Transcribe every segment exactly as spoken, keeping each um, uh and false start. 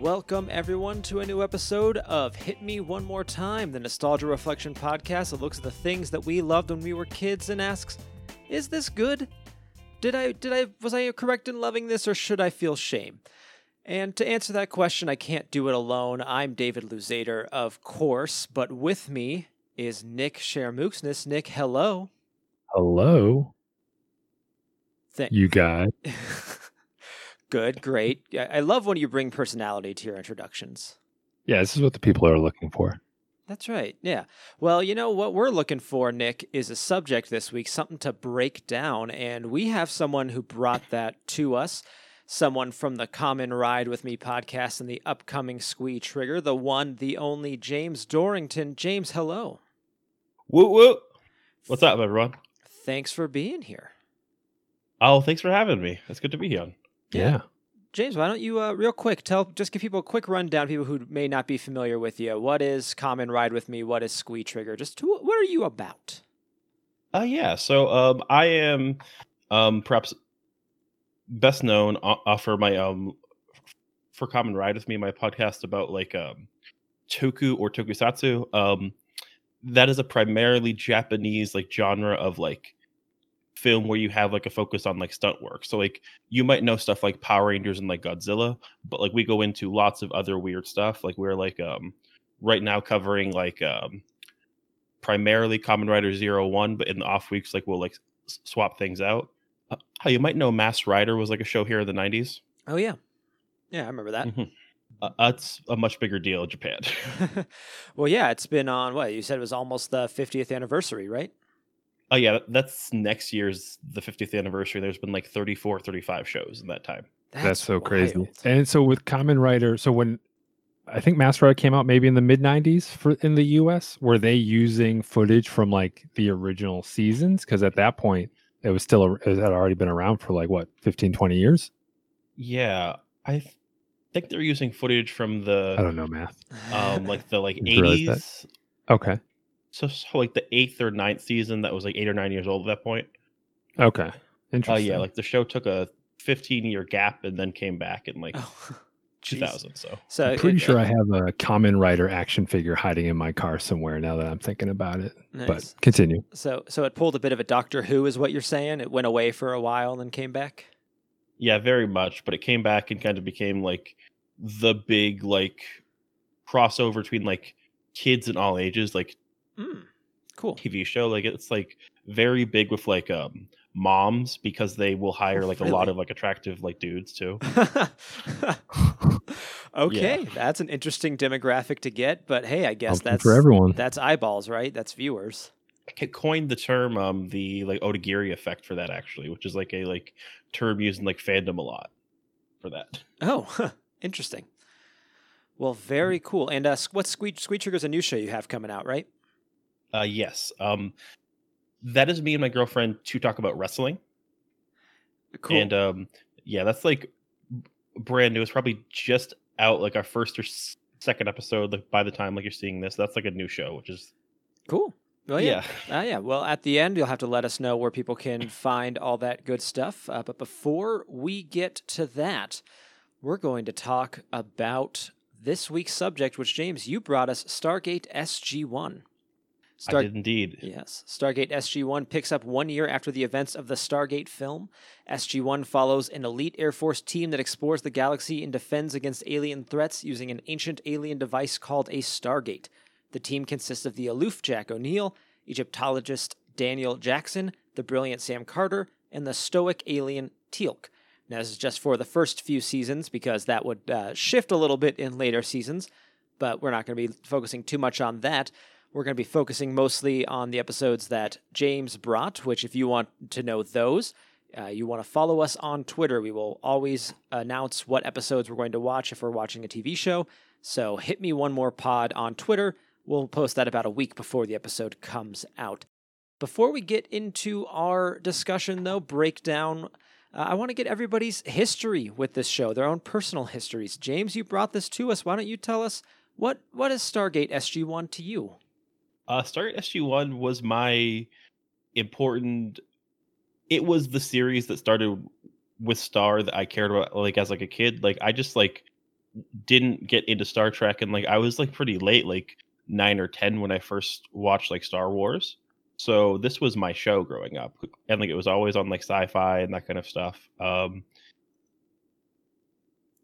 Welcome, everyone, to a new episode of Hit Me One More Time, the Nostalgia Reflection Podcast that looks at the things that we loved when we were kids and asks, is this good? Did I, did I, was I correct in loving this, or should I feel shame? And to answer that question, I can't do it alone. I'm David Luzader, of course, but with me is Nick Chermuxnus. Nick, hello. Hello. Thank you guys. Good, great. I love when you bring personality to your introductions. Yeah, this is what the people are looking for. That's right, yeah. Well, you know, what we're looking for, Nick, is a subject this week, something to break down, and we have someone who brought that to us, someone from the Common Ride With Me podcast and the upcoming Squee Trigger, the one, the only James Dorrington. James, hello. Woo woo. What's up, everyone? Thanks for being here. Oh, thanks for having me. It's good to be here. Yeah. yeah. James, why don't you, uh, real quick, tell just give people a quick rundown, people who may not be familiar with you. What is Common Ride With Me? What is Squee Trigger? Just who, what are you about? Uh, yeah, so um, I am um, perhaps best known uh, for my um, for Common Ride With Me, my podcast about like um, toku or tokusatsu. Um, that is a primarily Japanese like genre of like film where you have like a focus on like stunt work. So like you might know stuff like Power Rangers and like Godzilla, but like we go into lots of other weird stuff. Like we're like um right now covering like um primarily Kamen Rider Zero One, but in the off weeks like we'll like s- swap things out. Uh, oh, you might know Masked Rider was like a show here in the nineties. Oh yeah, yeah, I remember that. Mm-hmm. Uh, that's a much bigger deal in Japan. Well, yeah, it's been on what you said it was almost the fiftieth anniversary, right? Oh, yeah, that's next year's, the fiftieth anniversary. There's been like thirty-four, thirty-five shows in that time. That's, that's so wild. Crazy. And so with Kamen Rider, so when I think Masked Rider came out maybe in the mid-nineties for in the U S, were they using footage from like the original seasons? Because at that point, it was still, a, it had already been around for like, what, fifteen, twenty years? Yeah, I th- think they're using footage from the... I don't know math. Um, like the like eighties. Okay. So, so like the eighth or ninth season that was like eight or nine years old at that point. Okay. Interesting. Oh, uh, yeah. Like the show took a fifteen year gap and then came back in like oh, two thousand. So. so I'm pretty it, sure yeah. I have a Kamen Rider action figure hiding in my car somewhere now that I'm thinking about it. Nice. But continue. So so it pulled a bit of a Doctor Who is what you're saying. It went away for a while and then came back. Yeah, very much. But it came back and kind of became like the big like crossover between like kids and all ages, like Mm, cool T V show. Like it's like very big with like um moms because they will hire oh, like really? a lot of like attractive like dudes too. Okay, yeah. That's an interesting demographic to get, but hey, I guess I'll that's for everyone. That's eyeballs, right? That's viewers. I coined the term um the like Odagiri effect for that actually, which is like a like term used in like fandom a lot for that. Oh, huh. Interesting. Well, very mm-hmm. cool. And uh, what's Squee Squee Trigger's a new show you have coming out, right? Uh, yes. Um, that is me and my girlfriend to talk about wrestling. Cool. And um, yeah, that's like brand new. It's probably just out like our first or second episode. Like by the time like you're seeing this, that's like a new show, which is cool. Well, yeah. Yeah. Uh, yeah. Well, at the end, you'll have to let us know where people can find all that good stuff. Uh, but before we get to that, we're going to talk about this week's subject, which James, you brought us Stargate S G one. Star- I did indeed. Yes. Stargate S G one picks up one year after the events of the Stargate film. S G one follows an elite Air Force team that explores the galaxy and defends against alien threats using an ancient alien device called a Stargate. The team consists of the aloof Jack O'Neill, Egyptologist Daniel Jackson, the brilliant Sam Carter, and the stoic alien Teal'c. Now, this is just for the first few seasons because that would uh, shift a little bit in later seasons, but we're not going to be focusing too much on that. We're going to be focusing mostly on the episodes that James brought, which if you want to know those, uh, you want to follow us on Twitter. We will always announce what episodes we're going to watch if we're watching a T V show. So hit me one more pod on Twitter. We'll post that about a week before the episode comes out. Before we get into our discussion, though, breakdown, uh, I want to get everybody's history with this show, their own personal histories. James, you brought this to us. Why don't you tell us what what is Stargate S G one to you? Uh, Stargate S G one was my important... It was the series that started with Star that I cared about, like, as, like, a kid. Like, I just, like, didn't get into Star Trek, and, like, I was, like, pretty late, like, nine or ten when I first watched, like, Star Wars. So this was my show growing up, and, like, it was always on, like, sci-fi and that kind of stuff. Um,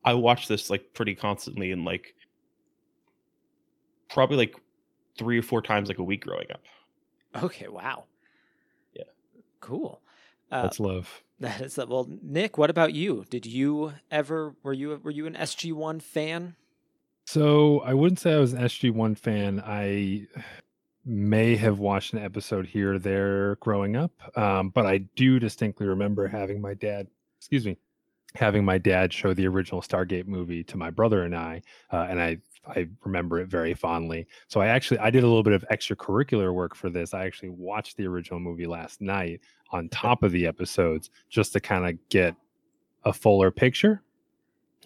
I watched this, like, pretty constantly and, like, probably, like, three or four times, like, a week growing up. Okay, wow. Yeah. Cool. Uh, That's love. That is, well, Nick, what about you? Did you ever, were you were you an S G one fan? So I wouldn't say I was an S G one fan. I may have watched an episode here or there growing up, um, but I do distinctly remember having my dad, excuse me, having my dad show the original Stargate movie to my brother and I, uh, and I I remember it very fondly. So I actually, I did a little bit of extracurricular work for this. I actually watched the original movie last night on top of the episodes just to kind of get a fuller picture.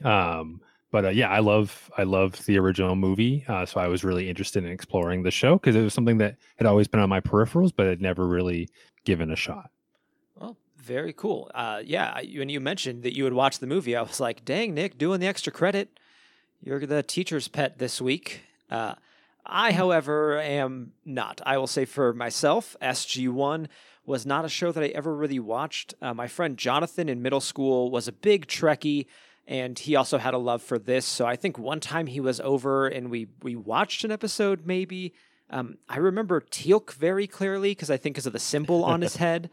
Um, but uh, yeah, I love, I love the original movie. Uh, so I was really interested in exploring the show because it was something that had always been on my peripherals, but had never really given a shot. Well, very cool. Uh, yeah. When you mentioned that you would watch the movie, I was like, dang, Nick, doing the extra credit. You're the teacher's pet this week. Uh, I, however, am not. I will say for myself, S G one was not a show that I ever really watched. Uh, my friend Jonathan in middle school was a big Trekkie, and he also had a love for this. So I think one time he was over and we we watched an episode maybe. Um, I remember Teal'c very clearly because I think because of the symbol on his head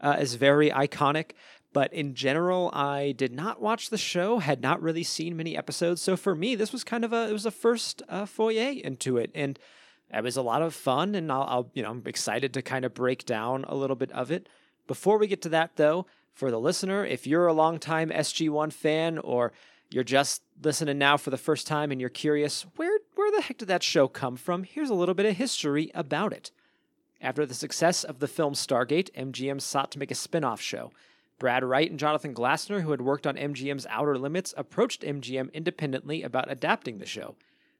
uh, is very iconic. But in general, I did not watch the show, had not really seen many episodes. So for me, this was kind of a, it was a first uh, foray into it. And it was a lot of fun. And I'll, I'll, you know, I'm excited to kind of break down a little bit of it. Before we get to that, though, for the listener, if you're a longtime S G one fan or you're just listening now for the first time and you're curious, where, where the heck did that show come from? Here's a little bit of history about it. After the success of the film Stargate, M G M sought to make a spin-off show. Brad Wright and Jonathan Glassner, who had worked on M G M's Outer Limits, approached M G M independently about adapting the show.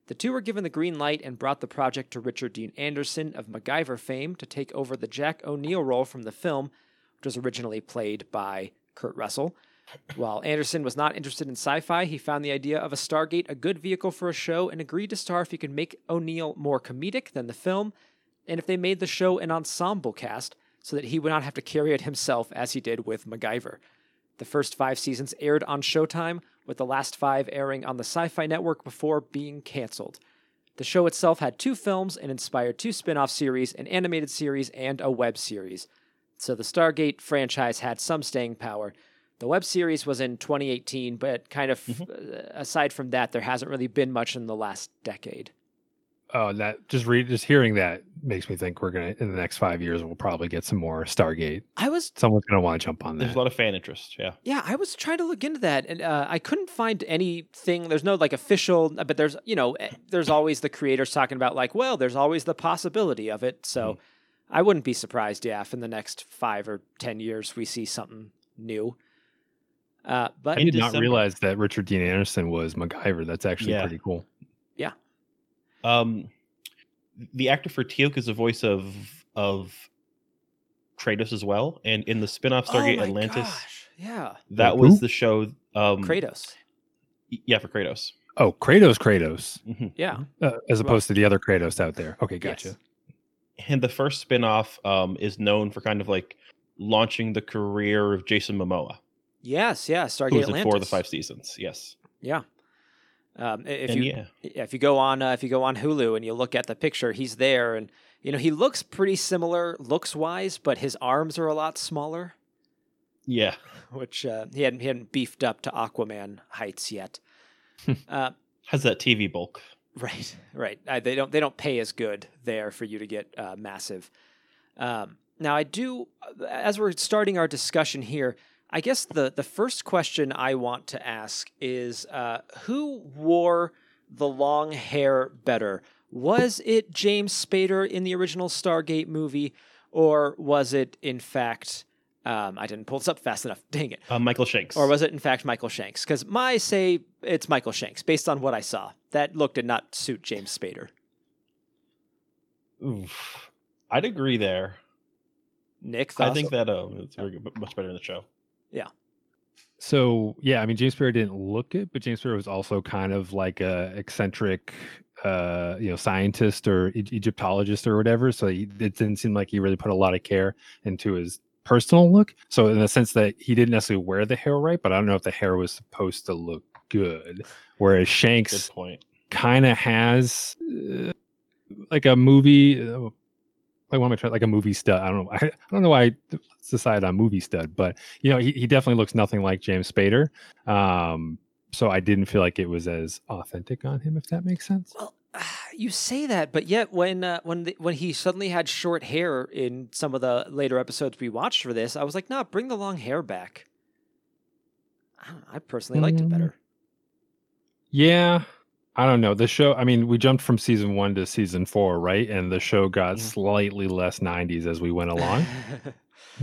The two were given the green light and brought the project to Richard Dean Anderson of MacGyver fame to take over the Jack O'Neill role from the film, which was originally played by Kurt Russell. While Anderson was not interested in sci-fi, he found the idea of a Stargate a good vehicle for a show and agreed to star if he could make O'Neill more comedic than the film, and if they made the show an ensemble cast, so that he would not have to carry it himself as he did with MacGyver. The first five seasons aired on Showtime, with the last five airing on the Sci-Fi Network before being canceled. The show itself had two films and inspired two spin-off series, an animated series, and a web series. So the Stargate franchise had some staying power. The web series was in twenty eighteen, but kind of mm-hmm. aside from that, there hasn't really been much in the last decade. Oh, that just read, just hearing that makes me think we're gonna in the next five years we'll probably get some more Stargate. I was someone's gonna want to jump on that. There's a lot of fan interest. Yeah, yeah. I was trying to look into that, and uh, I couldn't find anything. There's no like official, but there's you know, there's always the creators talking about like, well, there's always the possibility of it. So mm. I wouldn't be surprised, yeah, if in the next five or ten years we see something new. Uh, but I did not realize that Richard Dean Anderson was MacGyver. That's actually yeah. pretty cool. Yeah. Um, the actor for Teal'c is the voice of of Kratos as well, and in the spin-off Stargate oh my Atlantis, gosh. yeah, that Wait, was who? the show. Um, Kratos, yeah, for Kratos. Oh, Kratos, Kratos, mm-hmm. yeah, uh, as opposed well, to the other Kratos out there. Okay, gotcha. Yes. And the first spin-off um, is known for kind of like launching the career of Jason Momoa. Yes, yeah, Stargate who was Atlantis in four of the five seasons. Yes, yeah. Um, if and you yeah. if you go on uh, if you go on Hulu and you look at the picture, he's there, and you know he looks pretty similar looks wise, but his arms are a lot smaller. Yeah, which uh, he hadn't he hadn't beefed up to Aquaman heights yet. uh, How's that T V bulk? Right, right. Uh, they don't they don't pay as good there for you to get uh, massive. Um, now I do as we're starting our discussion here. I guess the, the first question I want to ask is, uh, who wore the long hair better? was it James Spader in the original Stargate movie, or was it, in fact... Um, I didn't pull this up fast enough. Dang it. Uh, Michael Shanks. Or was it, in fact, Michael Shanks? Because my say it's Michael Shanks, based on what I saw. That look did not suit James Spader. Oof. I'd agree there. Nick, thoughts? I think that uh, it's very good, much better in the show. Yeah. So, yeah, I mean, James Spader didn't look it, but James Spader was also kind of like a eccentric, uh, you know, scientist or e- Egyptologist or whatever. So he, it didn't seem like he really put a lot of care into his personal look, so in the sense that he didn't necessarily wear the hair right, but I don't know if the hair was supposed to look good, whereas Shanks kind of has uh, like a movie uh, like want to try like a movie stud. I don't know I, I don't know why I decided on movie stud, but you know he, he definitely looks nothing like James Spader, um so I didn't feel like it was as authentic on him, if that makes sense. Well, you say that, but yet when uh, when the, when he suddenly had short hair in some of the later episodes we watched for this, I was like, "Nah, bring the long hair back." I, don't know, I personally liked mm. it better. Yeah, I don't know. The show. I mean, we jumped from season one to season four, right? And the show got mm-hmm. slightly less nineties as we went along.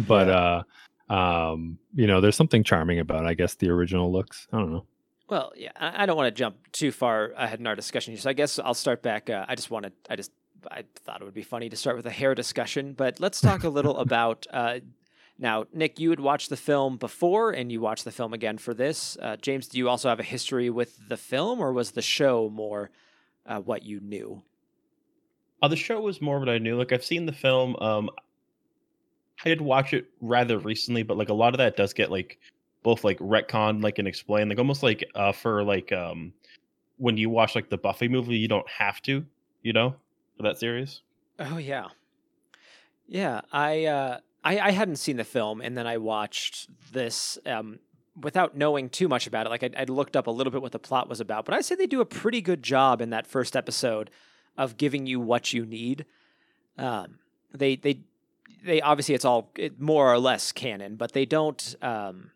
But yeah. uh, um, you know, there's something charming about, I guess, the original looks. I don't know. Well, yeah, I don't want to jump too far ahead in our discussion here, so I guess I'll start back. Uh, I just wanted, I just, I thought it would be funny to start with a hair discussion, but let's talk a little about, uh, now, Nick, you had watched the film before, and you watched the film again for this. Uh, James, do you also have a history with the film, or was the show more uh, what you knew? Uh, the show was more what I knew. Like, I've seen the film. Um, I did watch it rather recently, but, like, a lot of that does get, like, both like retcon, like, and explain, like, almost like uh for like um when you watch like the Buffy movie, you don't have to, you know, for that series. Oh yeah, yeah. I uh I, I hadn't seen the film, and then I watched this um without knowing too much about it. Like I I'd looked up a little bit what the plot was about, but I say they do a pretty good job in that first episode of giving you what you need. Um, they they they obviously it's all it, more or less canon, but they don't um.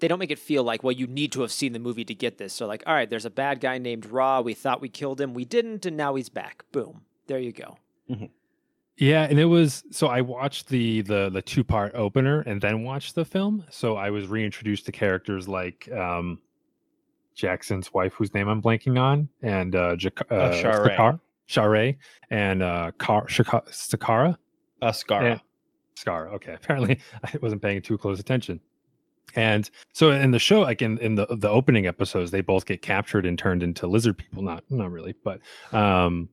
They don't make it feel like, well, you need to have seen the movie to get this. So like, all right, there's a bad guy named Ra. We thought we killed him. We didn't. And now he's back. Boom. There you go. Mm-hmm. Yeah. And it was, so I watched the, the, the two part opener and then watched the film. So I was reintroduced to characters like, um, Jackson's wife, whose name I'm blanking on, and, uh, ja- uh, uh Shara, Shara, and, uh, Car- Shaka- Sakara, uh, Skara, and- Skara. Okay. Apparently I wasn't paying too close attention. And so in the show, like in, in the, the opening episodes, they both get captured and turned into lizard people. Not not really, but um,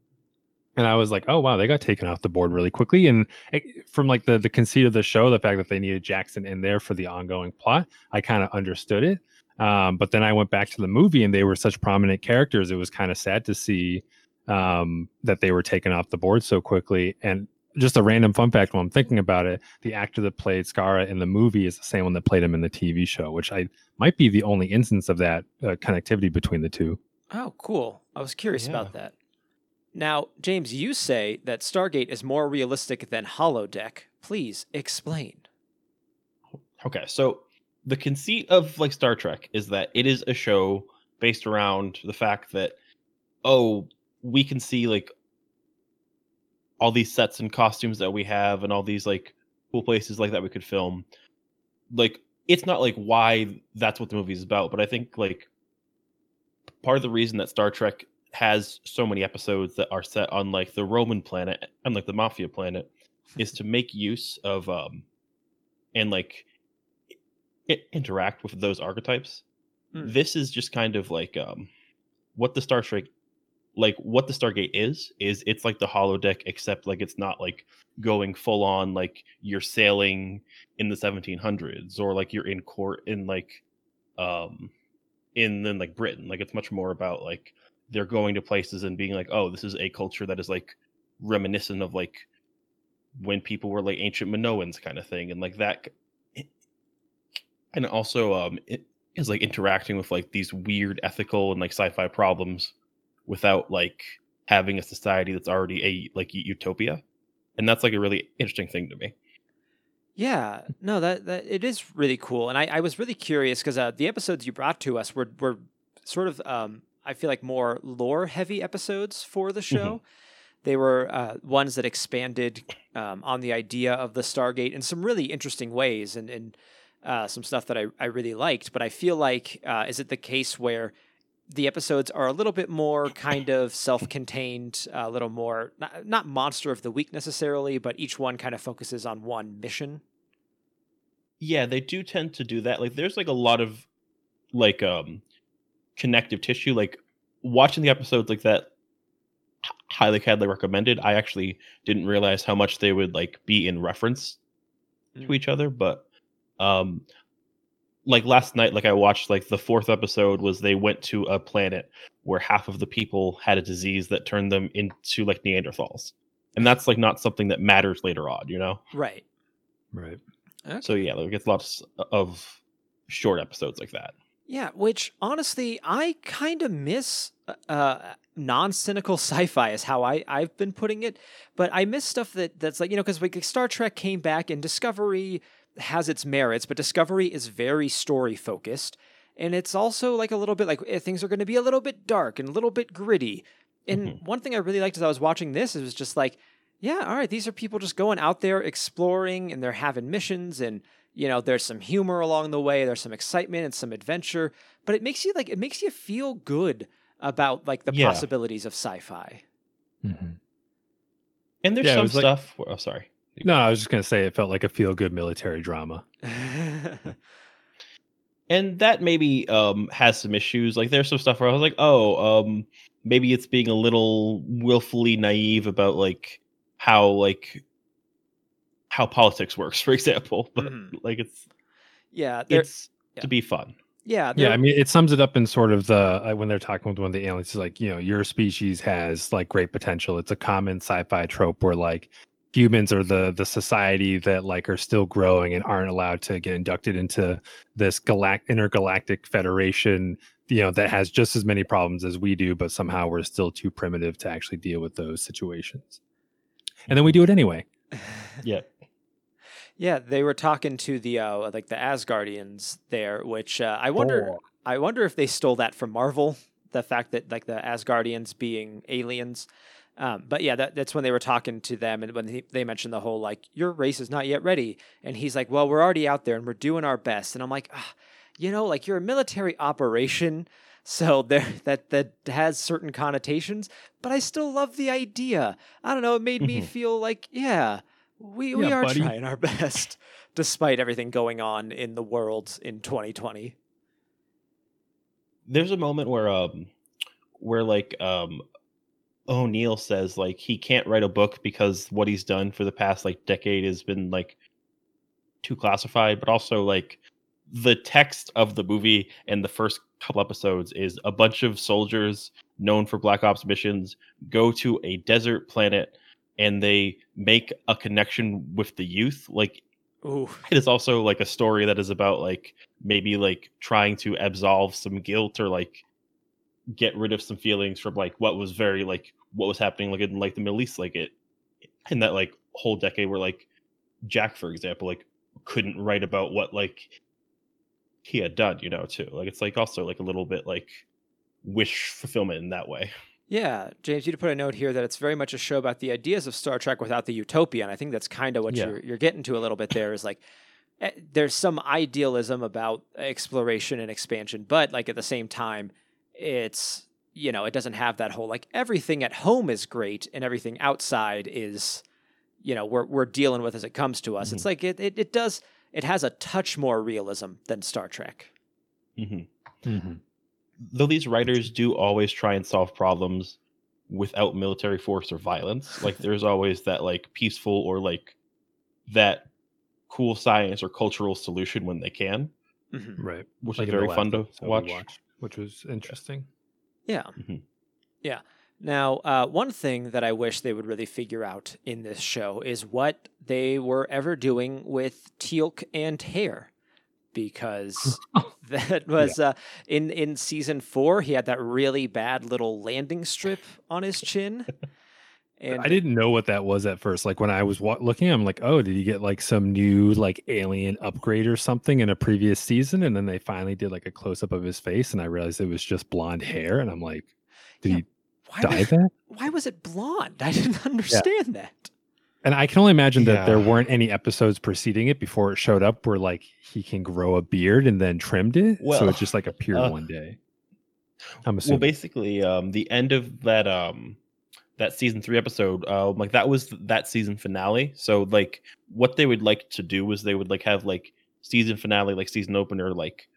and I was like, oh, wow, they got taken off the board really quickly. And it, from like the, the conceit of the show, the fact that they needed Jackson in there for the ongoing plot, I kind of understood it. Um, but then I went back to the movie and they were such prominent characters. It was kind of sad to see um, that they were taken off the board so quickly. And just a random fun fact while I'm thinking about it, the actor that played Skara in the movie is the same one that played him in the T V show, which I might be the only instance of that uh, connectivity between the two. Oh, cool. I was curious yeah. about that. Now, James, you say that Stargate is more realistic than Holodeck. Please explain. Okay, so the conceit of like Star Trek is that it is a show based around the fact that, oh, we can see like all these sets and costumes that we have and all these like cool places like that we could film. Like, it's not like why that's what the movie is about, but I think like part of the reason that Star Trek has so many episodes that are set on like the Roman planet and like the Mafia planet is to make use of um and like it, interact with those archetypes. Mm. This is just kind of like um what the Star Trek Like what the Stargate is, is it's like the holodeck, except like it's not like going full on like you're sailing in the seventeen hundreds or like you're in court in like um in then like Britain. Like it's much more about like they're going to places and being like, oh, this is a culture that is like reminiscent of like when people were like ancient Minoans kind of thing, and like that, and also um it is like interacting with like these weird ethical and like sci-fi problems without like having a society that's already a like utopia. And that's like a really interesting thing to me. Yeah, no, that, that it is really cool. And I, I was really curious because uh, the episodes you brought to us were, were sort of um, I feel like, more lore-heavy episodes for the show. Mm-hmm. They were uh, ones that expanded um, on the idea of the Stargate in some really interesting ways, and, and uh, some stuff that I, I really liked. But I feel like, uh, is it the case where the episodes are a little bit more kind of self-contained, a little more, not, not monster of the week necessarily, but each one kind of focuses on one mission? Yeah, they do tend to do that. Like, there's like a lot of like um, connective tissue. Like, watching the episodes like that, highly kindly recommended. I actually didn't realize how much they would like be in reference mm. to each other, but um like last night, like I watched like the fourth episode was they went to a planet where half of the people had a disease that turned them into like Neanderthals, and that's like not something that matters later on, you know? Right, right. Okay. So yeah, like, it's lots of short episodes like that. Yeah, which honestly, I kind of miss uh, non-cynical sci-fi is how I, I've been putting it. But I miss stuff that that's like, you know, because like Star Trek came back and Discovery has its merits, but Discovery is very story focused. And it's also like a little bit like things are going to be a little bit dark and a little bit gritty. And mm-hmm. one thing I really liked as I was watching this, it was just like, yeah, all right, these are people just going out there exploring, and they're having missions, and you know, there's some humor along the way. There's some excitement and some adventure, but it makes you like, it makes you feel good about like the yeah. possibilities of sci-fi. Mm-hmm. And there's yeah, some stuff. Like, where, oh, sorry. No, I was just going to say it felt like a feel-good military drama. And that maybe um, has some issues. Like there's some stuff where I was like, oh, um, maybe it's being a little willfully naive about like how like, how politics works, for example, but mm. like it's yeah it's yeah. to be fun. Yeah yeah I mean, it sums it up in sort of the when they're talking with one of the aliens, it's like, you know, your species has like great potential. It's a common sci-fi trope where like humans are the the society that like are still growing and aren't allowed to get inducted into this galact intergalactic federation, you know, that has just as many problems as we do, but somehow we're still too primitive to actually deal with those situations, and then we do it anyway. Yeah. Yeah, they were talking to the uh, like the Asgardians there, which uh, I wonder, oh. I wonder if they stole that from Marvel. The fact that like the Asgardians being aliens, um, but yeah, that, that's when they were talking to them, and when he, they mentioned the whole like your race is not yet ready, and he's like, well, we're already out there and we're doing our best, and I'm like, ah, you know, like you're a military operation, so there that that has certain connotations, but I still love the idea. I don't know, it made mm-hmm. me feel like yeah. We yeah, we are buddy. trying our best, despite everything going on in the world in twenty twenty. There's a moment where um, where like um, O'Neill says like he can't write a book because what he's done for the past like decade has been like too classified, but also like the text of the movie and the first couple episodes is a bunch of soldiers known for Black Ops missions go to a desert planet. And they make a connection with the youth. Like, ooh. It is also like a story that is about like maybe like trying to absolve some guilt or like get rid of some feelings from like what was very like what was happening like in like the Middle East, like it in that like whole decade where like Jack, for example, like couldn't write about what like he had done, you know, too. Like it's like also like a little bit like wish fulfillment in that way. Yeah, James, you to put a note here that it's very much a show about the ideas of Star Trek without the utopia, and I think that's kind of what yeah. you're, you're getting to a little bit there is like there's some idealism about exploration and expansion, but like at the same time, it's, you know, it doesn't have that whole like everything at home is great and everything outside is, you know, we're we're dealing with as it comes to us. Mm-hmm. It's like it, it it does it has a touch more realism than Star Trek. Mm-hmm. Mm-hmm. Though these writers do always try and solve problems without military force or violence, like there's always that like peaceful or like that cool science or cultural solution when they can. Mm-hmm. Right. Which like is very fun to watch. watch. Which was interesting. Yeah. Mm-hmm. Yeah. Now, uh, one thing that I wish they would really figure out in this show is what they were ever doing with Teal'c and hair. Because that was yeah. uh, in, in season four, he had that really bad little landing strip on his chin. And I didn't know what that was at first. Like when I was wa- looking, I'm like, oh, did he get like some new like alien upgrade or something in a previous season? And then they finally did like a close up of his face, and I realized it was just blonde hair. And I'm like, did yeah, he why dye was, that? Why was it blonde? I didn't understand yeah. that. And I can only imagine that yeah. there weren't any episodes preceding it before it showed up where like he can grow a beard and then trimmed it. Well, so it's just like appeared uh, one day. I'm assuming. Well, basically, um, the end of that um, that season three episode, uh, like that was that season finale. So like what they would like to do is they would like have like season finale, like season opener, like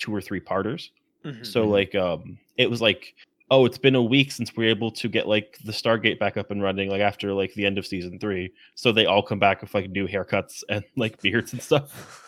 two or three parters. Mm-hmm. So like um, it was like, oh, it's been a week since we were able to get like the Stargate back up and running, like after like the end of season three. So they all come back with like new haircuts and like beards and stuff.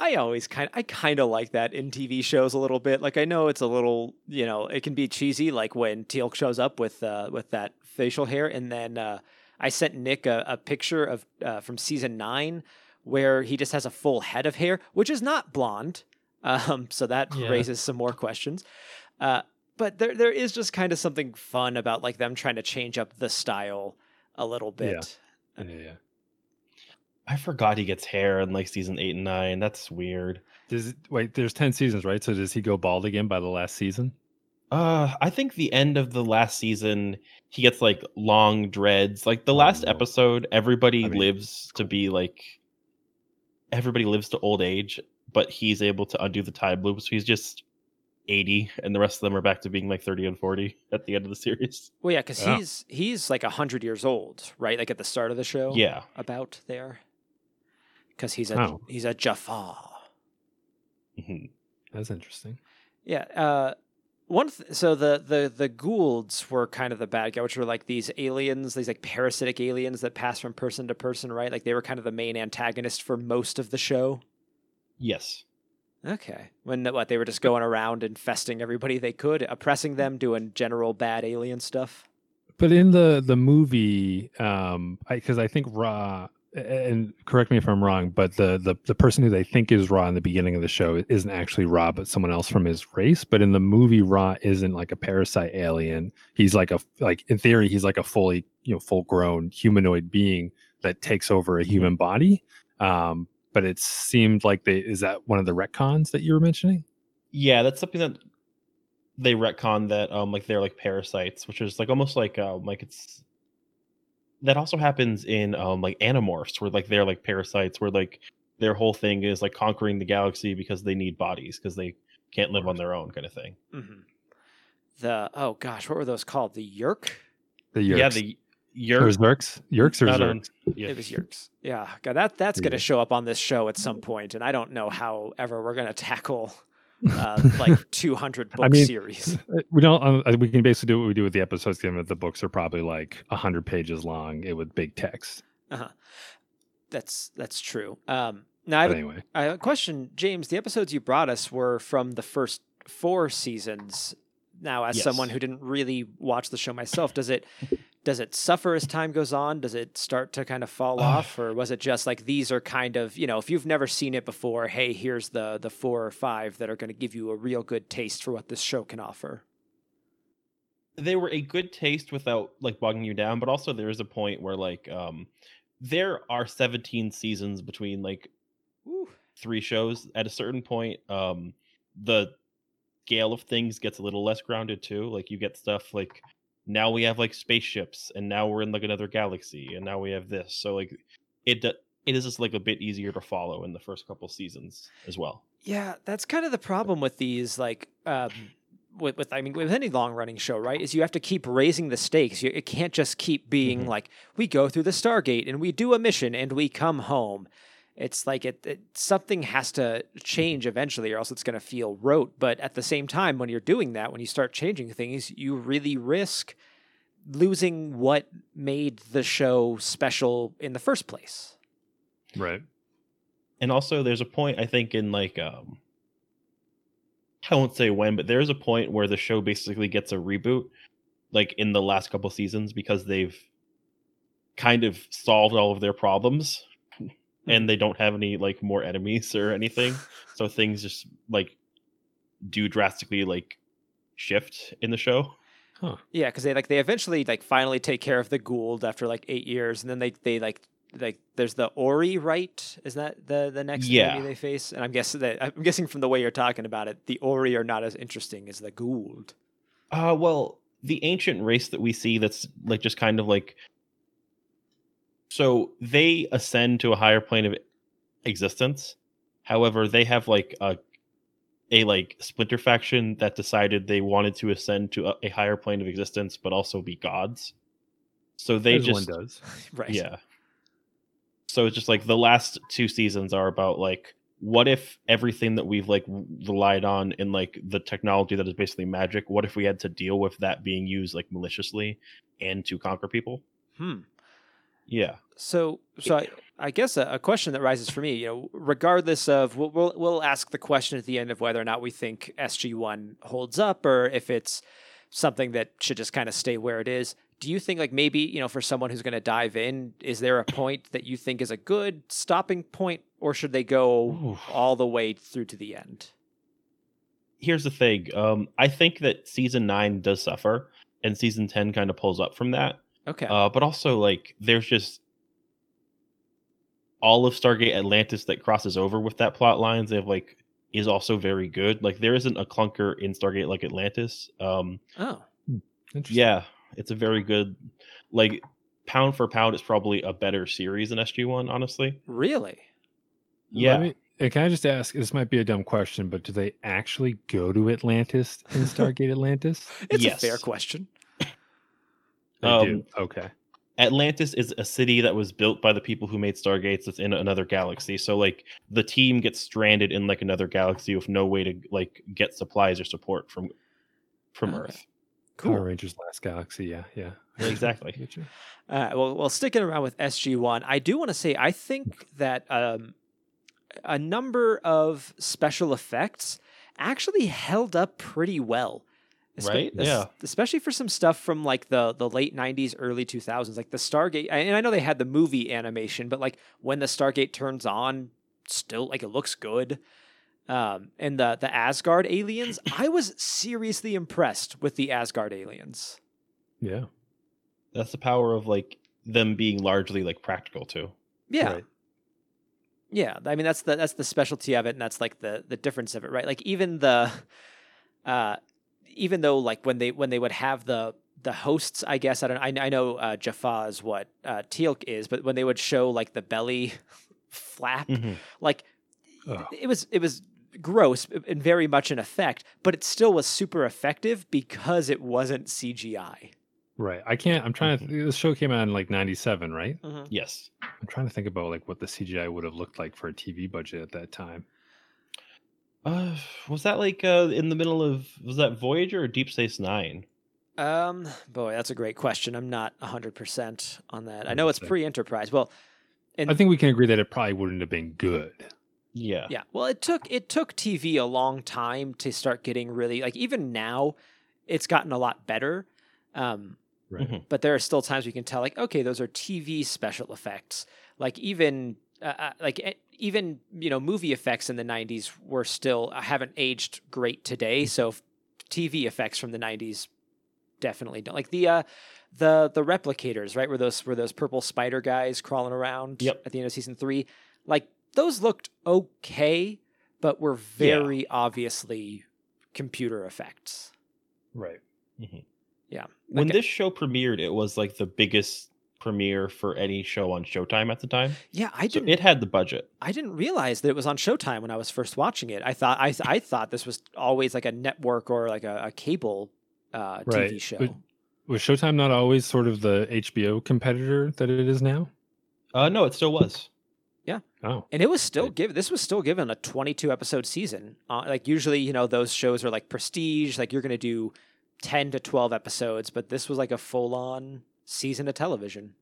I always kind I kind of like that in T V shows a little bit. Like I know it's a little, you know, it can be cheesy. Like when Teal'c shows up with uh, with that facial hair, and then uh, I sent Nick a, a picture of uh, from season nine where he just has a full head of hair, which is not blonde. Um, so that yeah. raises some more questions. Uh, But there, there is just kind of something fun about like them trying to change up the style a little bit. Yeah, yeah, yeah. I forgot he gets hair in like season eight and nine. That's weird. Does it, wait? There's ten seasons, right? So does he go bald again by the last season? Uh, I think the end of the last season, he gets like long dreads. Like the last oh, episode, everybody I mean, lives to be like. Everybody lives to old age, but he's able to undo the time loop. So he's just eighty, and the rest of them are back to being like thirty and forty at the end of the series. Well, yeah, because yeah. he's he's like one hundred years old, right? Like at the start of the show? Yeah. About there? Because he's a, oh. he's a Jaffa. Mm-hmm. That's interesting. Yeah. Uh, one. Th- so the, the, the Goulds were kind of the bad guy, which were like these aliens, these like parasitic aliens that pass from person to person, right? Like they were kind of the main antagonist for most of the show? Yes. Okay. When what they were just going around infesting everybody they could, oppressing them, doing general bad alien stuff. But in the the movie, um, because I, I think Ra, and correct me if I'm wrong, but the, the the person who they think is Ra in the beginning of the show isn't actually Ra, but someone else from his race. But in the movie, Ra isn't like a parasite alien. He's like a like in theory, he's like a fully you know full grown humanoid being that takes over a human body. Um, But it seemed like they, is that one of the retcons that you were mentioning? Yeah, that's something that they retcon that um like they're like parasites, which is like almost like um like it's that also happens in um like Animorphs, where like they're like parasites, where like their whole thing is like conquering the galaxy because they need bodies because they can't live on their own kind of thing. Mm-hmm. The oh gosh, what were those called? The Yeerk? The Yeerks. Yeah, the Yeerk. It was Yeerks? Yeerks or Zerks? It was Yeerks. Yeah. God, that, that's yeah. going to show up on this show at some point, and I don't know how ever we're going to tackle uh, like two hundred book I mean, series. We don't. Um, we can basically do what we do with the episodes, given that the books are probably like one hundred pages long it with big text. Uh-huh. That's that's true. Um, now, I have, anyway. I have a question, James. The episodes you brought us were from the first four seasons. Now, as yes. someone who didn't really watch the show myself, does it... Does it suffer as time goes on? Does it start to kind of fall uh, off? Or was it just like, these are kind of, you know, if you've never seen it before, hey, here's the the four or five that are going to give you a real good taste for what this show can offer. They were a good taste without like bogging you down. But also there is a point where like um, there are seventeen seasons between like Ooh. three shows. At a certain point, um, the scale of things gets a little less grounded too. Like you get stuff like, now we have like spaceships, and now we're in like another galaxy, and now we have this. So like, it it is just like a bit easier to follow in the first couple seasons as well. Yeah, that's kind of the problem with these like um, with with I mean with any long running show, right? Is you have to keep raising the stakes. You, it can't just keep being mm-hmm. like we go through the Stargate and we do a mission and we come home. It's like it, it something has to change eventually, or else it's going to feel rote. But at the same time, when you're doing that, when you start changing things, you really risk losing what made the show special in the first place. Right. And also there's a point, I think, in like, um, I won't say when, but there's a point where the show basically gets a reboot, like in the last couple seasons, because they've kind of solved all of their problems. And they don't have any like more enemies or anything, so things just like do drastically like shift in the show. Huh. Yeah, because they like they eventually like finally take care of the Gould after like eight years, and then they they like like there's the Ori, right? Is that the the next yeah. enemy they face? And I'm guessing that I'm guessing from the way you're talking about it, the Ori are not as interesting as the Gould. Uh well, the ancient race that we see that's like just kind of like so they ascend to a higher plane of existence. However, they have like a a like splinter faction that decided they wanted to ascend to a, a higher plane of existence, but also be gods. So they As just one does. Right. Yeah. So it's just like the last two seasons are about like, what if everything that we've like relied on in like the technology that is basically magic, what if we had to deal with that being used like maliciously and to conquer people? Hmm. Yeah. So, so I, I guess a, a question that rises for me, you know, regardless of, we'll, we'll we'll ask the question at the end of whether or not we think S G one holds up or if it's something that should just kind of stay where it is. Do you think like maybe, you know, for someone who's going to dive in, is there a point that you think is a good stopping point or should they go Ooh. all the way through to the end? Here's the thing. Um, I think that season nine does suffer and season ten kind of pulls up from that. Okay. Uh, but also, like, there's just all of Stargate Atlantis that crosses over with that plot lines. They have like is also very good. Like, there isn't a clunker in Stargate like Atlantis. Um, oh, interesting. Yeah, it's a very good. Like, pound for pound, it's probably a better series than S G one. Honestly, really. Yeah. Me, can I just ask? This might be a dumb question, but do they actually go to Atlantis in Stargate Atlantis? It's yes. a fair question. They um, do. Okay. Atlantis is a city that was built by the people who made Stargates that's in another galaxy. So like the team gets stranded in like another galaxy with no way to like get supplies or support from from okay. Earth. Cool. Power Rangers Last Galaxy, yeah, yeah. Exactly. uh, well, well, sticking around with S G one, I do want to say I think that um, a number of special effects actually held up pretty well. Right? Yeah. Especially for some stuff from like the, the late nineties, early two thousands, like the Stargate. And I know they had the movie animation, but like when the Stargate turns on, still like it looks good. Um, and the, the Asgard aliens, I was seriously impressed with the Asgard aliens. Yeah. That's the power of like them being largely like practical too. Yeah. Right. Yeah. I mean, that's the, that's the specialty of it. And that's like the, the difference of it, right? Like even the, uh, even though like when they when they would have the the hosts, I guess, I don't I, I know uh, Jaffa is what uh, Teal'c is, but when they would show like the belly flap, mm-hmm. like Ugh. it was it was gross and very much an effect, but it still was super effective because it wasn't C G I. Right. I can't. I'm trying to. Th- this show came out in like ninety-seven, right? Mm-hmm. Yes. I'm trying to think about like what the C G I would have looked like for a T V budget at that time. Uh, was that like uh, in the middle of was that Voyager or Deep Space Nine? Um, boy, that's a great question. I'm not a hundred percent on that. I know it's pre-Enterprise. Well, and I think we can agree that it probably wouldn't have been good. Yeah, yeah. Well, it took it took T V a long time to start getting really like even now, it's gotten a lot better. Um, right. But there are still times we can tell like okay, those are T V special effects. Like even uh, like. Even, you know, movie effects in the nineties were still haven't aged great today. So T V effects from the nineties definitely don't. Like the uh, the the replicators, right? Were those were those purple spider guys crawling around yep. at the end of season three? Like those looked okay, but were very yeah. obviously computer effects. Right. Mm-hmm. Yeah. When like, this show premiered, it was like the biggest premiere for any show on Showtime at the time. Yeah, I didn't. So it had the budget. I didn't realize that it was on Showtime when I was first watching it. I thought I I thought this was always like a network or like a, a cable uh, right. T V show. But was Showtime not always sort of the H B O competitor that it is now? Uh, no, it still was. Yeah. Oh, and it was still right. given. This was still given a twenty-two episode season. Uh, like usually, you know, those shows are like prestige. Like you're going to do ten to twelve episodes, but this was like a full on. Season of television.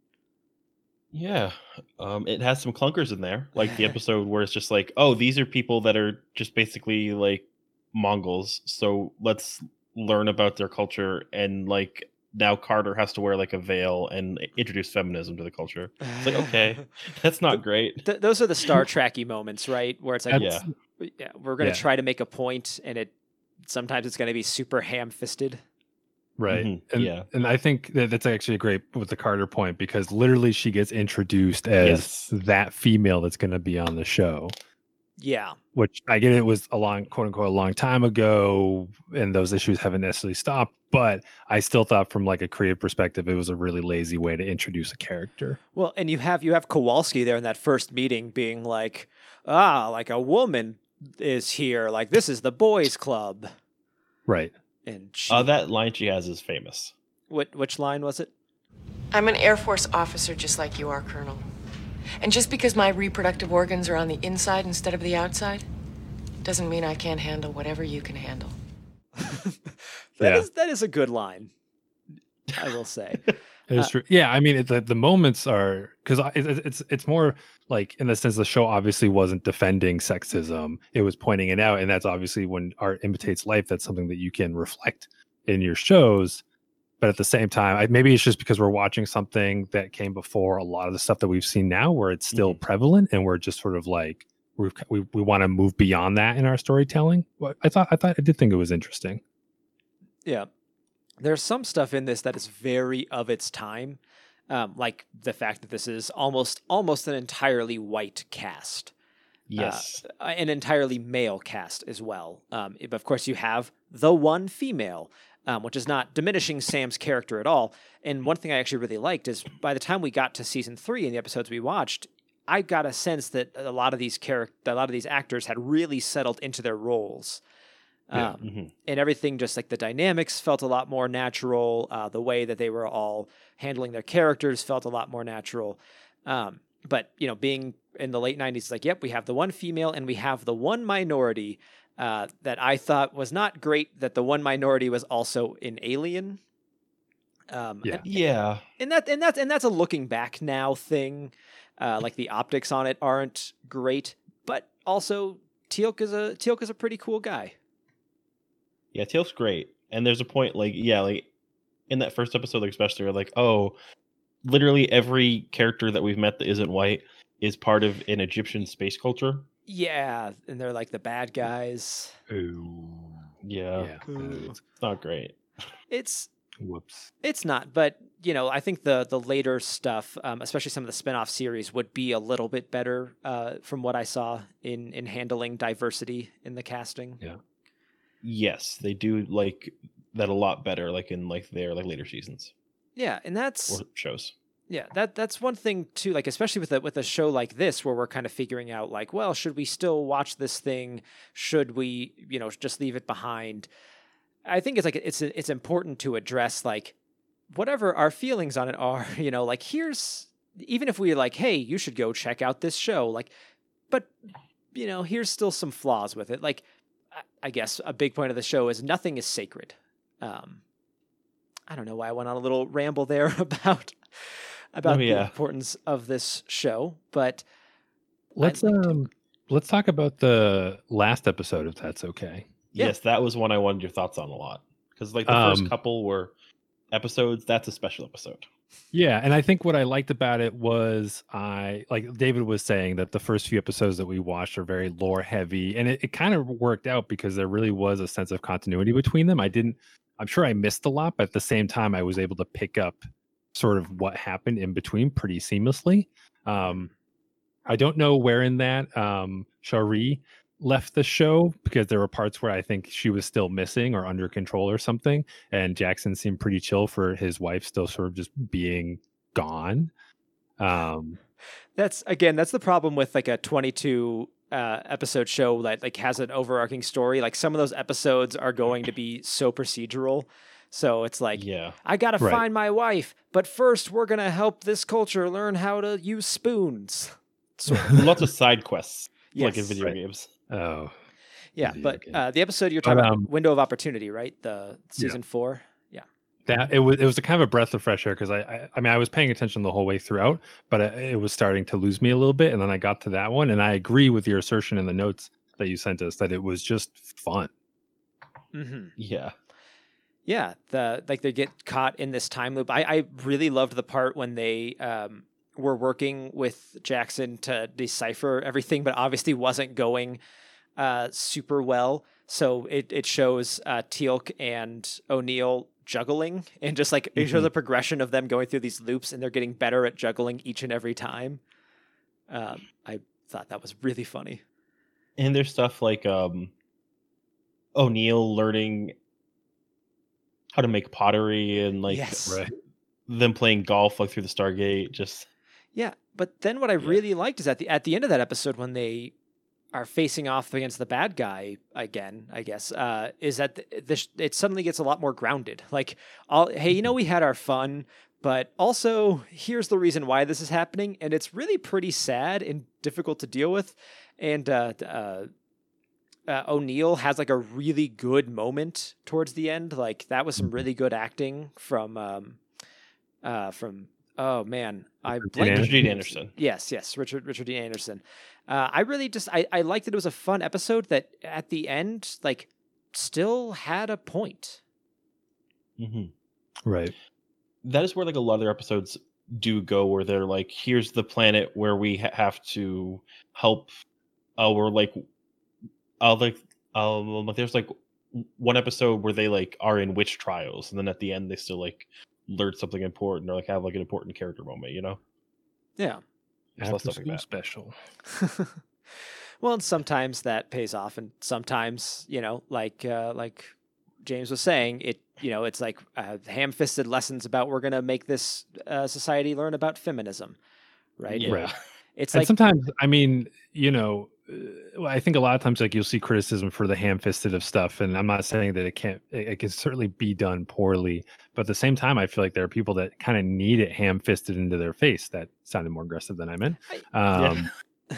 Yeah. Um, it has some clunkers in there, like the episode where it's just like, oh, these are people that are just basically like Mongols. So let's learn about their culture. And like now Carter has to wear like a veil and introduce feminism to the culture. It's like, okay, that's not great. Th- those are the Star Trek-y moments, right? Where it's like, yeah, yeah we're going to yeah. try to make a point and it sometimes it's going to be super ham fisted. Right. Mm-hmm. And, yeah. And I think that that's actually great with the Carter point, because literally she gets introduced as yes. that female that's going to be on the show. Yeah. Which I get it was a long, quote unquote, a long time ago, and those issues haven't necessarily stopped. But I still thought from like a creative perspective, it was a really lazy way to introduce a character. Well, and you have you have Kowalski there in that first meeting being like, ah, like a woman is here. Like, this is the boys' club. Right. And she, uh, that line she has is famous. What, which line was it? I'm an Air Force officer just like you are, Colonel. And just because my reproductive organs are on the inside instead of the outside, doesn't mean I can't handle whatever you can handle. that yeah. is that is a good line, I will say. It is uh, true. Yeah, I mean, it, the, the moments are... Because it, it's it's more like, in the sense, the show obviously wasn't defending sexism. It was pointing it out, and that's obviously when art imitates life, that's something that you can reflect in your shows. But at the same time, I, maybe it's just because we're watching something that came before a lot of the stuff that we've seen now, where it's still mm-hmm. prevalent, and we're just sort of like, we've, we we want to move beyond that in our storytelling. I thought I thought I did think it was interesting. Yeah, there's some stuff in this that is very of its time, um, like the fact that this is almost almost an entirely white cast. Yes, uh, an entirely male cast as well. Um, of course, you have the one female. Um, which is not diminishing Sam's character at all. And one thing I actually really liked is by the time we got to season three and the episodes we watched, I got a sense that a lot of these character, a lot of these actors had really settled into their roles. Um, yeah. mm-hmm. And everything, just like the dynamics felt a lot more natural. Uh, the way that they were all handling their characters felt a lot more natural. Um, but, you know, being in the late nineties, it's like, yep, we have the one female and we have the one minority. Uh, that I thought was not great, that the one minority was also an alien. Um, yeah. And, yeah. And, that, and, that, and that's a looking back now thing. Uh, like the optics on it aren't great, but also Teal'c is a, Teal'c is a pretty cool guy. Yeah, Teal'c's great. And there's a point, like, yeah, like in that first episode, especially, we're like, oh, literally every character that we've met that isn't white is part of an Egyptian space culture. Yeah, and they're like the bad guys. Ooh. Yeah. yeah. Ooh. It's not great. It's whoops. It's not, but you know, I think the the later stuff, um, especially some of the spin-off series, would be a little bit better uh, from what I saw in in handling diversity in the casting. Yeah. Yes, they do like that a lot better, like in like their like later seasons. Yeah, and that's or shows. Yeah, that that's one thing too. Like, especially with a, with a show like this, where we're kind of figuring out, like, well, should we still watch this thing? Should we, you know, just leave it behind? I think it's like it's it's important to address like whatever our feelings on it are. You know, like here's even if we're like, hey, you should go check out this show. Like, but you know, here's still some flaws with it. Like, I, I guess a big point of the show is nothing is sacred. Um, I don't know why I went on a little ramble there about. about oh, yeah. the importance of this show, but let's um let's talk about the last episode, if that's okay. Yeah. Yes, that was one I wanted your thoughts on a lot, because like the um, first couple were episodes. That's a special episode. Yeah, and I think what I liked about it was I like David was saying that the first few episodes that we watched are very lore heavy, and it, it kind of worked out because there really was a sense of continuity between them. I didn't, I'm sure I missed a lot, but at the same time, I was able to pick up sort of what happened in between pretty seamlessly. Um, I don't know where in that um, Shari left the show, because there were parts where I think she was still missing or under control or something. And Jackson seemed pretty chill for his wife still sort of just being gone. Um, that's again, that's the problem with like a twenty-two uh, episode show that like has an overarching story. Like some of those episodes are going to be so procedural. So it's like, yeah. I got to right. find my wife, but first we're going to help this culture learn how to use spoons. So lots of side quests, yes. like in video right. games. Oh. Yeah, video but uh, the episode you're talking um, about, Window of Opportunity, right? The season yeah. four? Yeah. That It was it was a kind of a breath of fresh air, because I, I I mean, I was paying attention the whole way throughout, but I, it was starting to lose me a little bit. And then I got to that one, and I agree with your assertion in the notes that you sent us that it was just fun. Mm-hmm. Yeah. Yeah, the like they get caught in this time loop. I, I really loved the part when they um, were working with Jackson to decipher everything, but obviously wasn't going uh, super well. So it, it shows uh, Teal'c and O'Neill juggling, and just like it mm-hmm. shows a progression of them going through these loops, and they're getting better at juggling each and every time. Um, I thought that was really funny. And there's stuff like um, O'Neill learning how to make pottery and like yes. right. them playing golf like through the Stargate. Just yeah. But then what I really yeah. liked is at the at the end of that episode when they are facing off against the bad guy again, I guess, uh, is that the, the, it suddenly gets a lot more grounded. Like, all, hey, you know, we had our fun, but also here's the reason why this is happening. And it's really pretty sad and difficult to deal with. And uh, uh, uh, O'Neill has like a really good moment towards the end. Like that was some really good acting from um, uh, from. Oh man, I blanked. Richard Dean Anderson. Yes, yes, Richard Richard Dean Anderson. Uh, I really just I, I liked that it was a fun episode that at the end like still had a point. Mm-hmm. Right. That is where like a lot of their episodes do go, where they're like, here's the planet where we ha- have to help. Uh, we're like, uh, like, um, there's like one episode where they like are in witch trials, and then at the end they still like. Learn something important, or like have like an important character moment, you know? Yeah, something like special. Well, and sometimes that pays off, and sometimes you know, like uh, like James was saying, it you know, it's like uh, ham-fisted lessons about we're gonna make this uh, society learn about feminism, right? Yeah. Right. It's and like sometimes, I mean, you know. I think a lot of times like you'll see criticism for the ham-fisted of stuff, and I'm not saying that it can't it, it can certainly be done poorly, but at the same time I feel like there are people that kind of need it ham-fisted into their face. That sounded more aggressive than I meant. um yeah.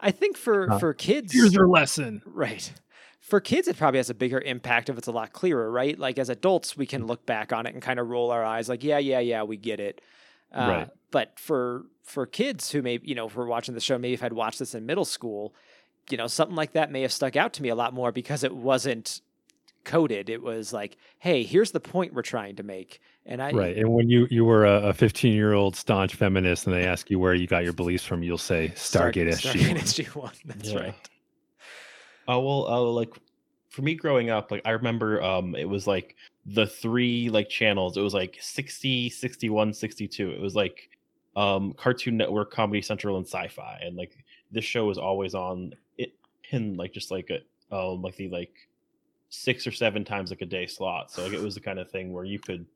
I think for uh, for kids, here's your lesson, right? For kids, it probably has a bigger impact if it's a lot clearer, right? Like as adults we can look back on it and kind of roll our eyes like yeah yeah yeah we get it. Uh, right. But for for kids who may, you know, if we're watching the show, maybe if I'd watched this in middle school, you know, something like that may have stuck out to me a lot more because it wasn't coded. It was like, hey, here's the point we're trying to make. And I right. And when you, you were a fifteen-year-old staunch feminist and they ask you where you got your beliefs from, you'll say Stargate S G one. Stargate S G one. That's yeah. right. Oh, uh, well, uh, like for me growing up, like I remember um, it was like the three like channels. It was like sixty, sixty-one, sixty-two. It was like um Cartoon Network, Comedy Central, and Sci-Fi, and like this show was always on it in like just like a um like the like six or seven times like a day slot. So like it was the kind of thing where you could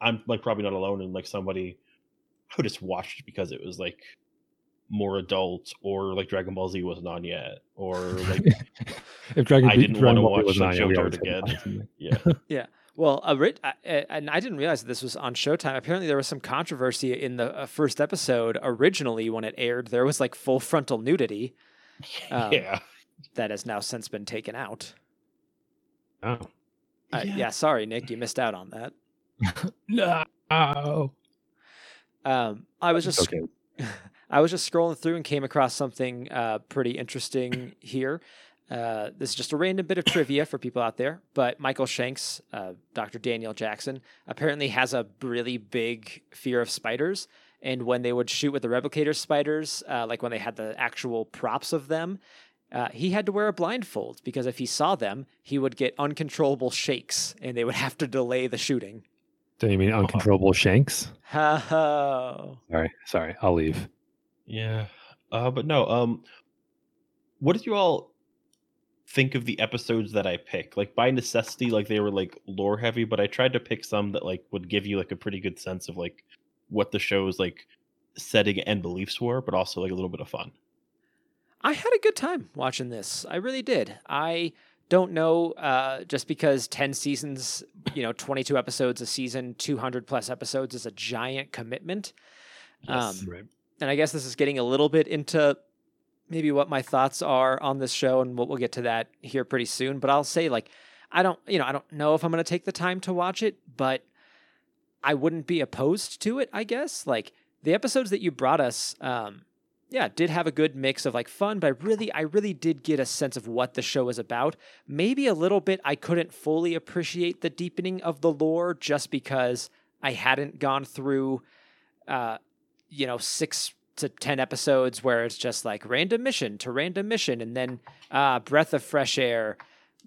I'm like probably not alone in like somebody who just watched it because it was like more adult, or like Dragon Ball Z wasn't on yet, or like if Dragon I didn't Dragon want to watch JoJo again. yeah, yeah. Well, uh, Rich, I, and I didn't realize that this was on Showtime. Apparently, there was some controversy in the uh, first episode originally when it aired. There was like full frontal nudity. Um, yeah, that has now since been taken out. Oh, uh, yeah. yeah. Sorry, Nick, you missed out on that. No, um, I was just. Okay. I was just scrolling through and came across something uh, pretty interesting here. Uh, this is just a random bit of trivia for people out there, but Michael Shanks, uh, Doctor Daniel Jackson, apparently has a really big fear of spiders. And when they would shoot with the replicator spiders, uh, like when they had the actual props of them, uh, he had to wear a blindfold because if he saw them, he would get uncontrollable shakes and they would have to delay the shooting. Don't you mean uncontrollable oh. Shanks? Oh. Sorry, sorry, I'll leave. Yeah, uh, but no. Um, what did you all think of the episodes that I picked? Like by necessity, like they were like lore heavy, but I tried to pick some that like would give you like a pretty good sense of like what the show's like setting and beliefs were, but also like a little bit of fun. I had a good time watching this. I really did. I don't know, uh, just because ten seasons, you know, twenty-two episodes a season, two hundred plus episodes is a giant commitment. Yes, um, right. And I guess this is getting a little bit into maybe what my thoughts are on this show, and we'll, we'll get to that here pretty soon. But I'll say, like, I don't, you know, I don't know if I'm going to take the time to watch it, but I wouldn't be opposed to it, I guess. Like, the episodes that you brought us, um, yeah, did have a good mix of, like, fun, but I really, I really did get a sense of what the show is about. Maybe a little bit I couldn't fully appreciate the deepening of the lore just because I hadn't gone through... Uh, you know, six to ten episodes where it's just like random mission to random mission. And then uh, breath of fresh air.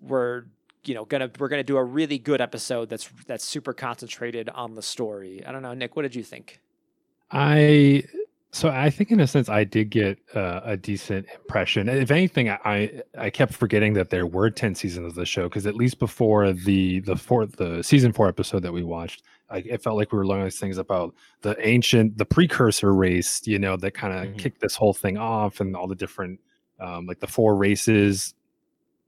We're you know, gonna we're gonna do a really good episode that's that's super concentrated on the story. I don't know, Nick, what did you think? I so I think in a sense I did get uh, a decent impression. If anything, I I kept forgetting that there were ten seasons of the show, because at least before the the fourth the season four episode that we watched, I, it felt like we were learning these things about the ancient the precursor race, you know, that kind of mm-hmm. kicked this whole thing off, and all the different um, like the four races.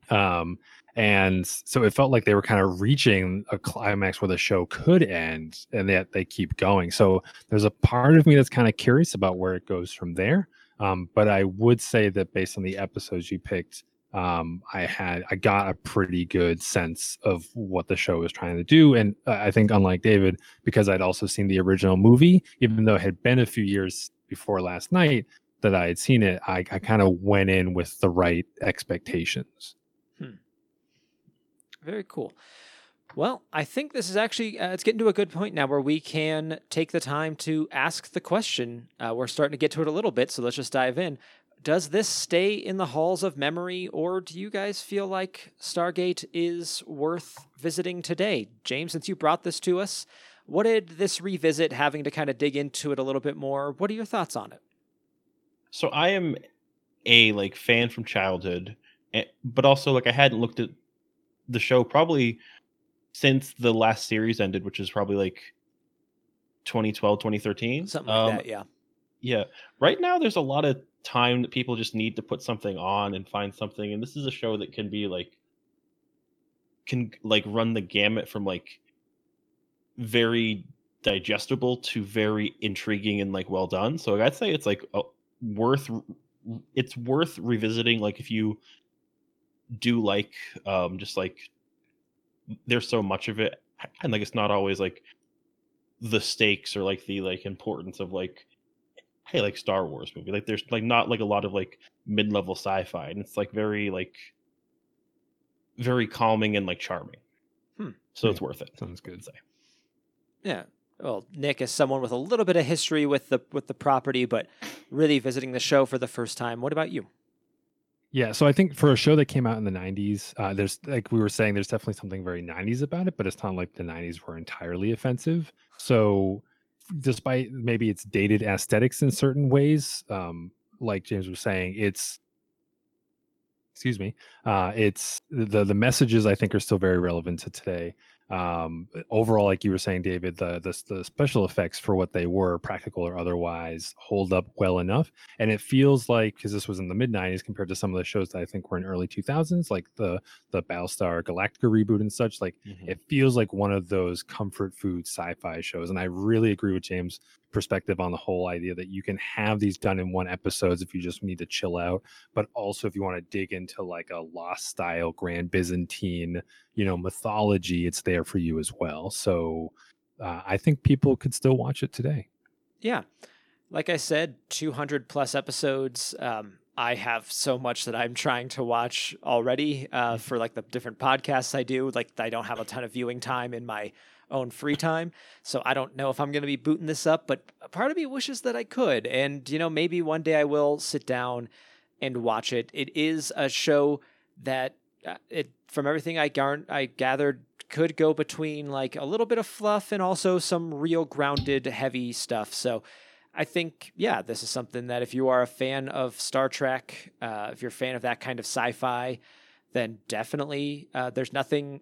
Um, and so it felt like they were kind of reaching a climax where the show could end, and yet they keep going. So there's a part of me that's kind of curious about where it goes from there. Um, but I would say that based on the episodes you picked, um, I had, I got a pretty good sense of what the show was trying to do. And I think, unlike David, because I'd also seen the original movie, even though it had been a few years before last night that I had seen it, I, I kind of went in with the right expectations. Very cool. Well, I think this is actually, uh, it's getting to a good point now where we can take the time to ask the question. Uh, we're starting to get to it a little bit, so let's just dive in. Does this stay in the halls of memory, or do you guys feel like Stargate is worth visiting today? James, since you brought this to us, what did this revisit, having to kind of dig into it a little bit more, what are your thoughts on it? So I am a like fan from childhood, but also like I hadn't looked at the show probably since the last series ended, which is probably like twenty twelve, twenty thirteen Something like um, that, yeah. Yeah. Right now, there's a lot of time that people just need to put something on and find something. And this is a show that can be like, can like run the gamut from like very digestible to very intriguing and like well done. So I'd say it's like a, worth, it's worth revisiting. Like if you do like um just like there's so much of it, and like it's not always like the stakes or like the like importance of like, hey, like Star Wars movie, like there's like not like a lot of like mid-level sci-fi, and it's like very like very calming and like charming. hmm. So yeah, it's worth it. Sounds good. Say yeah. Well, Nick, as someone with a little bit of history with the with the property but really visiting the show for the first time, what about you? Yeah, so I think for a show that came out in the nineties, uh, there's like we were saying, there's definitely something very nineties about it, but it's not like the nineties were entirely offensive. So despite maybe its dated aesthetics in certain ways, um, like James was saying, it's, excuse me, uh, it's the the messages I think are still very relevant to today. Um, overall, like you were saying, David, the, the the special effects for what they were, practical or otherwise, hold up well enough. And it feels like, because this was in the mid nineties compared to some of the shows that I think were in early two thousands, like the the Battlestar Galactica reboot and such, like mm-hmm. it feels like one of those comfort food sci-fi shows. And I really agree with James' perspective on the whole idea that you can have these done in one episodes if you just need to chill out, but also if you want to dig into like a Lost style Grand Byzantine, you know, mythology, it's there for you as well. So uh, I think people could still watch it today. Yeah. Like I said, two hundred plus episodes. Um, I have so much that I'm trying to watch already uh, for like the different podcasts I do. Like I don't have a ton of viewing time in my own free time. So I don't know if I'm going to be booting this up, but part of me wishes that I could. And, you know, maybe one day I will sit down and watch it. It is a show that uh, it, from everything I, gar- I gathered, could go between like a little bit of fluff and also some real grounded, heavy stuff. So I think, yeah, this is something that if you are a fan of Star Trek, uh, if you're a fan of that kind of sci-fi, then definitely uh, there's nothing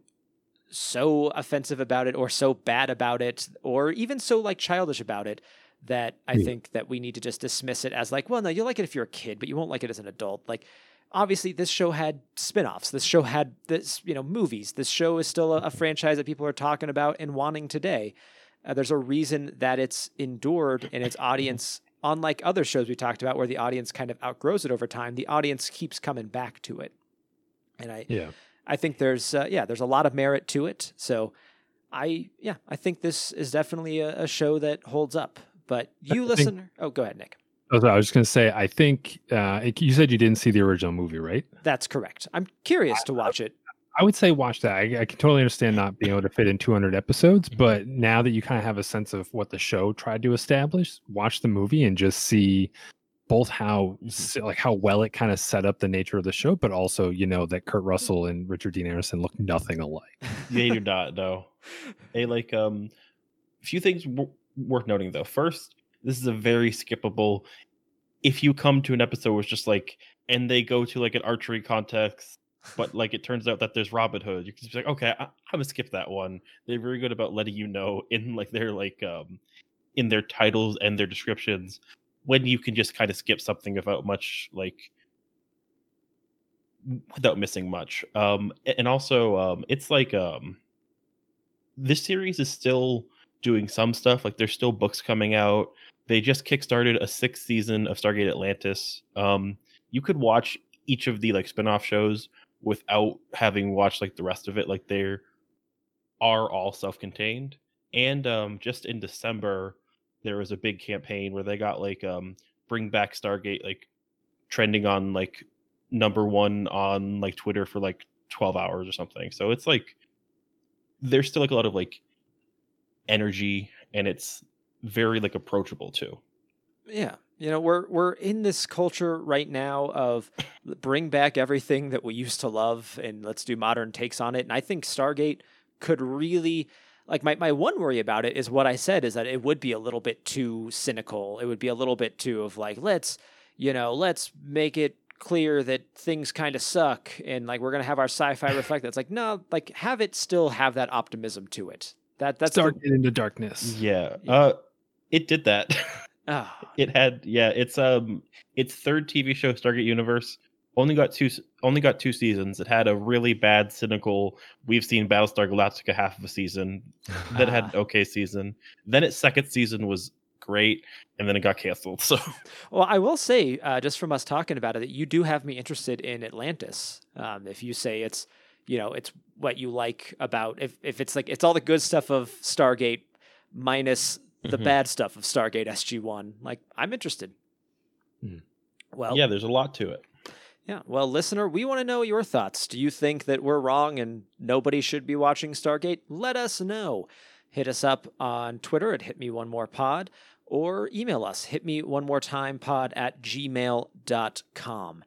so offensive about it or so bad about it or even so like childish about it that I yeah. think that we need to just dismiss it as like, well, no, you'll like it if you're a kid, but you won't like it as an adult. Like, obviously, this show had spinoffs. This show had this, you know, movies. This show is still a, a franchise that people are talking about and wanting today. Uh, there's a reason that it's endured, and its audience, unlike other shows we talked about where the audience kind of outgrows it over time, the audience keeps coming back to it. And I, yeah. I think there's, uh, yeah, there's a lot of merit to it. So I, yeah, I think this is definitely a, a show that holds up. But you, I listener, think... oh, go ahead, Nick. I was just going to say, I think uh, it, you said you didn't see the original movie, right? That's correct. I'm curious I, to watch I, it. I would say watch that. I, I can totally understand not being able to fit in two hundred episodes, but now that you kind of have a sense of what the show tried to establish, watch the movie and just see both how like how well it kind of set up the nature of the show, but also, you know, that Kurt Russell and Richard Dean Anderson look nothing alike. They do not, though. They like um, a few things w- worth noting, though. First, this is a very skippable. If you come to an episode where it's just like, and they go to like an archery contest, but like it turns out that there's Robin Hood, you can just be like, okay, I- I'm gonna skip that one. They're very good about letting you know in like their like um, in their titles and their descriptions when you can just kind of skip something without much, like, without missing much. Um, and also, um, it's like, um, this series is still doing some stuff. Like, there's still books coming out. They just kickstarted a sixth season of Stargate Atlantis. Um, you could watch each of the, like, spinoff shows without having watched, like, the rest of it. Like, they are all self-contained. And um, just in December, there was a big campaign where they got like um bring back Stargate, like trending on like number one on like Twitter for like twelve hours or something. So it's like there's still like a lot of like energy, and it's very like approachable too. Yeah. You know, we're we're in this culture right now of bring back everything that we used to love and let's do modern takes on it. And I think Stargate could really Like my, my one worry about it is what I said, is that it would be a little bit too cynical. It would be a little bit too of like, let's, you know, let's make it clear that things kind of suck. And like, we're going to have our sci-fi reflect that. It's like, no, like have it still have that optimism to it. That that's Stargate the... into darkness. Yeah. yeah. Uh, it did that. Oh. It had, yeah, it's, um, its third T V show, Stargate Universe, only got two, only got two seasons. It had a really bad, cynical, we've seen Battlestar Galactica half of a season. Then it had an okay season. Then its second season was great, and then it got canceled. So, well, I will say, uh, just from us talking about it, that you do have me interested in Atlantis. Um, if you say it's, you know, it's what you like about, if if it's like, it's all the good stuff of Stargate minus the mm-hmm. bad stuff of Stargate S G one. Like, I'm interested. Mm. Well, yeah, there's a lot to it. Yeah, well, listener, we want to know your thoughts. Do you think that we're wrong and nobody should be watching Stargate? Let us know. Hit us up on Twitter at hitmeonemorepod, or email us, hitmeonemoretimepod at gmail dot com.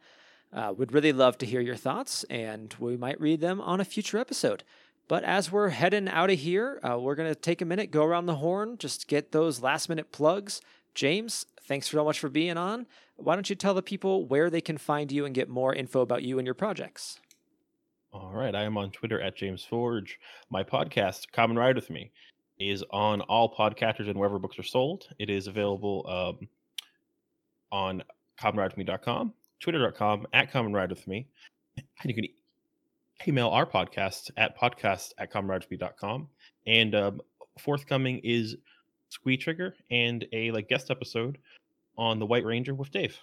Uh, we'd really love to hear your thoughts, and we might read them on a future episode. But as we're heading out of here, uh, we're going to take a minute, go around the horn, just get those last-minute plugs. James, thanks so much for being on. Why don't you tell the people where they can find you and get more info about you and your projects? All right. I am on Twitter at James Forge. My podcast, Common Ride With Me, is on all podcatchers and wherever books are sold. It is available um, on common ride with me dot com, twitter dot com, at Common Ride With Me. And you can email our podcast at podcast at commonridewithme.com. And um, forthcoming is Squee Trigger and a like guest episode on the White Ranger with Dave.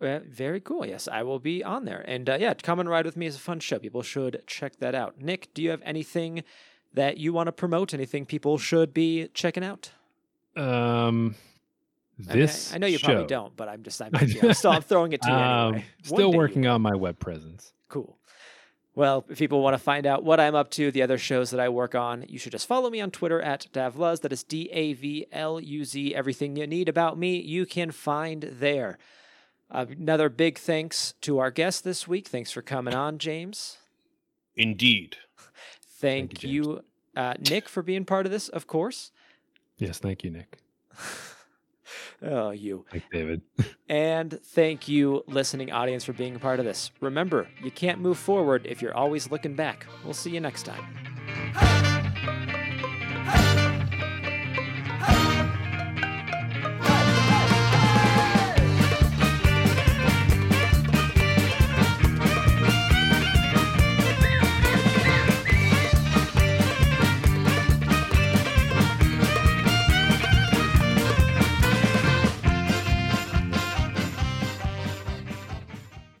Uh, very cool. Yes, I will be on there. And uh, yeah, Come and Ride With Me is a fun show. People should check that out. Nick, do you have anything that you want to promote? Anything people should be checking out? Um, this I, mean, I, I know you show. Probably don't, but I'm just I'm, you know, still, I'm throwing it to you anyway. Um, still working on my web presence. Cool. Well, if people want to find out what I'm up to, the other shows that I work on, you should just follow me on Twitter at Davluz. That is D A V L U Z. Everything you need about me, you can find there. Uh, another big thanks to our guest this week. Thanks for coming on, James. Indeed. Thank, thank you, James. you uh, Nick, for being part of this, of course. Yes, thank you, Nick. Oh, you. Like David. And thank you, listening audience, for being a part of this. Remember, you can't move forward if you're always looking back. We'll see you next time.